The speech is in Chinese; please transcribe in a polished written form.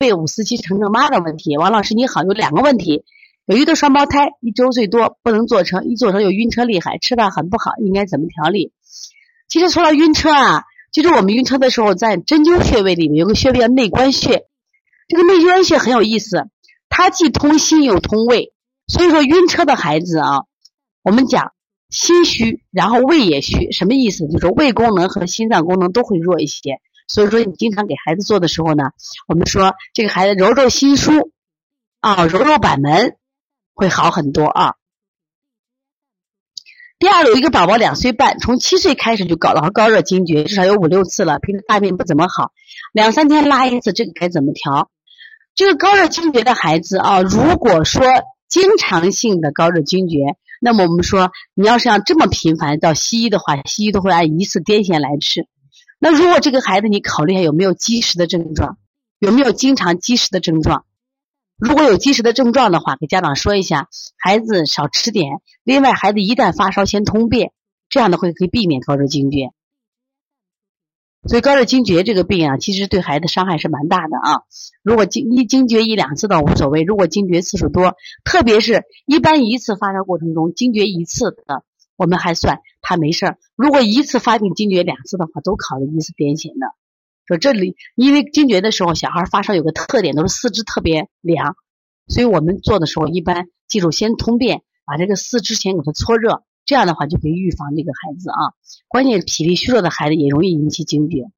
贝伍斯基成正妈的问题。王老师你好，有两个问题。有一对双胞胎，一周岁多，不能坐成，一坐成又晕车厉害，吃饭很不好，应该怎么调理？其实除了晕车啊，其实我们晕车的时候，在针灸穴位里面有个穴位叫内关穴。这个内关穴很有意思，它既通心又通胃。所以说晕车的孩子啊，我们讲心虚，然后胃也虚，什么意思？就是胃功能和心脏功能都会弱一些。所以说你经常给孩子做的时候呢，我们说这个孩子揉揉心腧啊，揉揉板门会好很多啊。第二，有一个宝宝2岁半，从7岁开始就搞到高热惊厥，至少有5-6次了，平时大便不怎么好，2-3天拉一次，这个该怎么调？这个高热惊厥的孩子啊，如果说经常性的高热惊厥，那么我们说你要是要这么频繁到西医的话，西医都会按一次癫痫来治。那如果这个孩子你考虑一下有没有积食的症状，有没有经常积食的症状。如果有积食的症状的话，给家长说一下，孩子少吃点。另外，孩子一旦发烧先通便，这样的会可以避免高热惊厥。所以高热惊厥这个病啊，其实对孩子伤害是蛮大的啊。如果惊厥1-2次倒无所谓，如果惊厥次数多，特别是一般一次发烧过程中惊厥1次的，我们还算他没事儿。如果一次发病惊厥2次的话，都考虑一次癫痫的。说这里，因为惊厥的时候小孩发烧有个特点，都是四肢特别凉，所以我们做的时候一般记住先通便，把这个四肢先给它搓热，这样的话就可以预防这个孩子啊。关键体力虚弱的孩子也容易引起惊厥。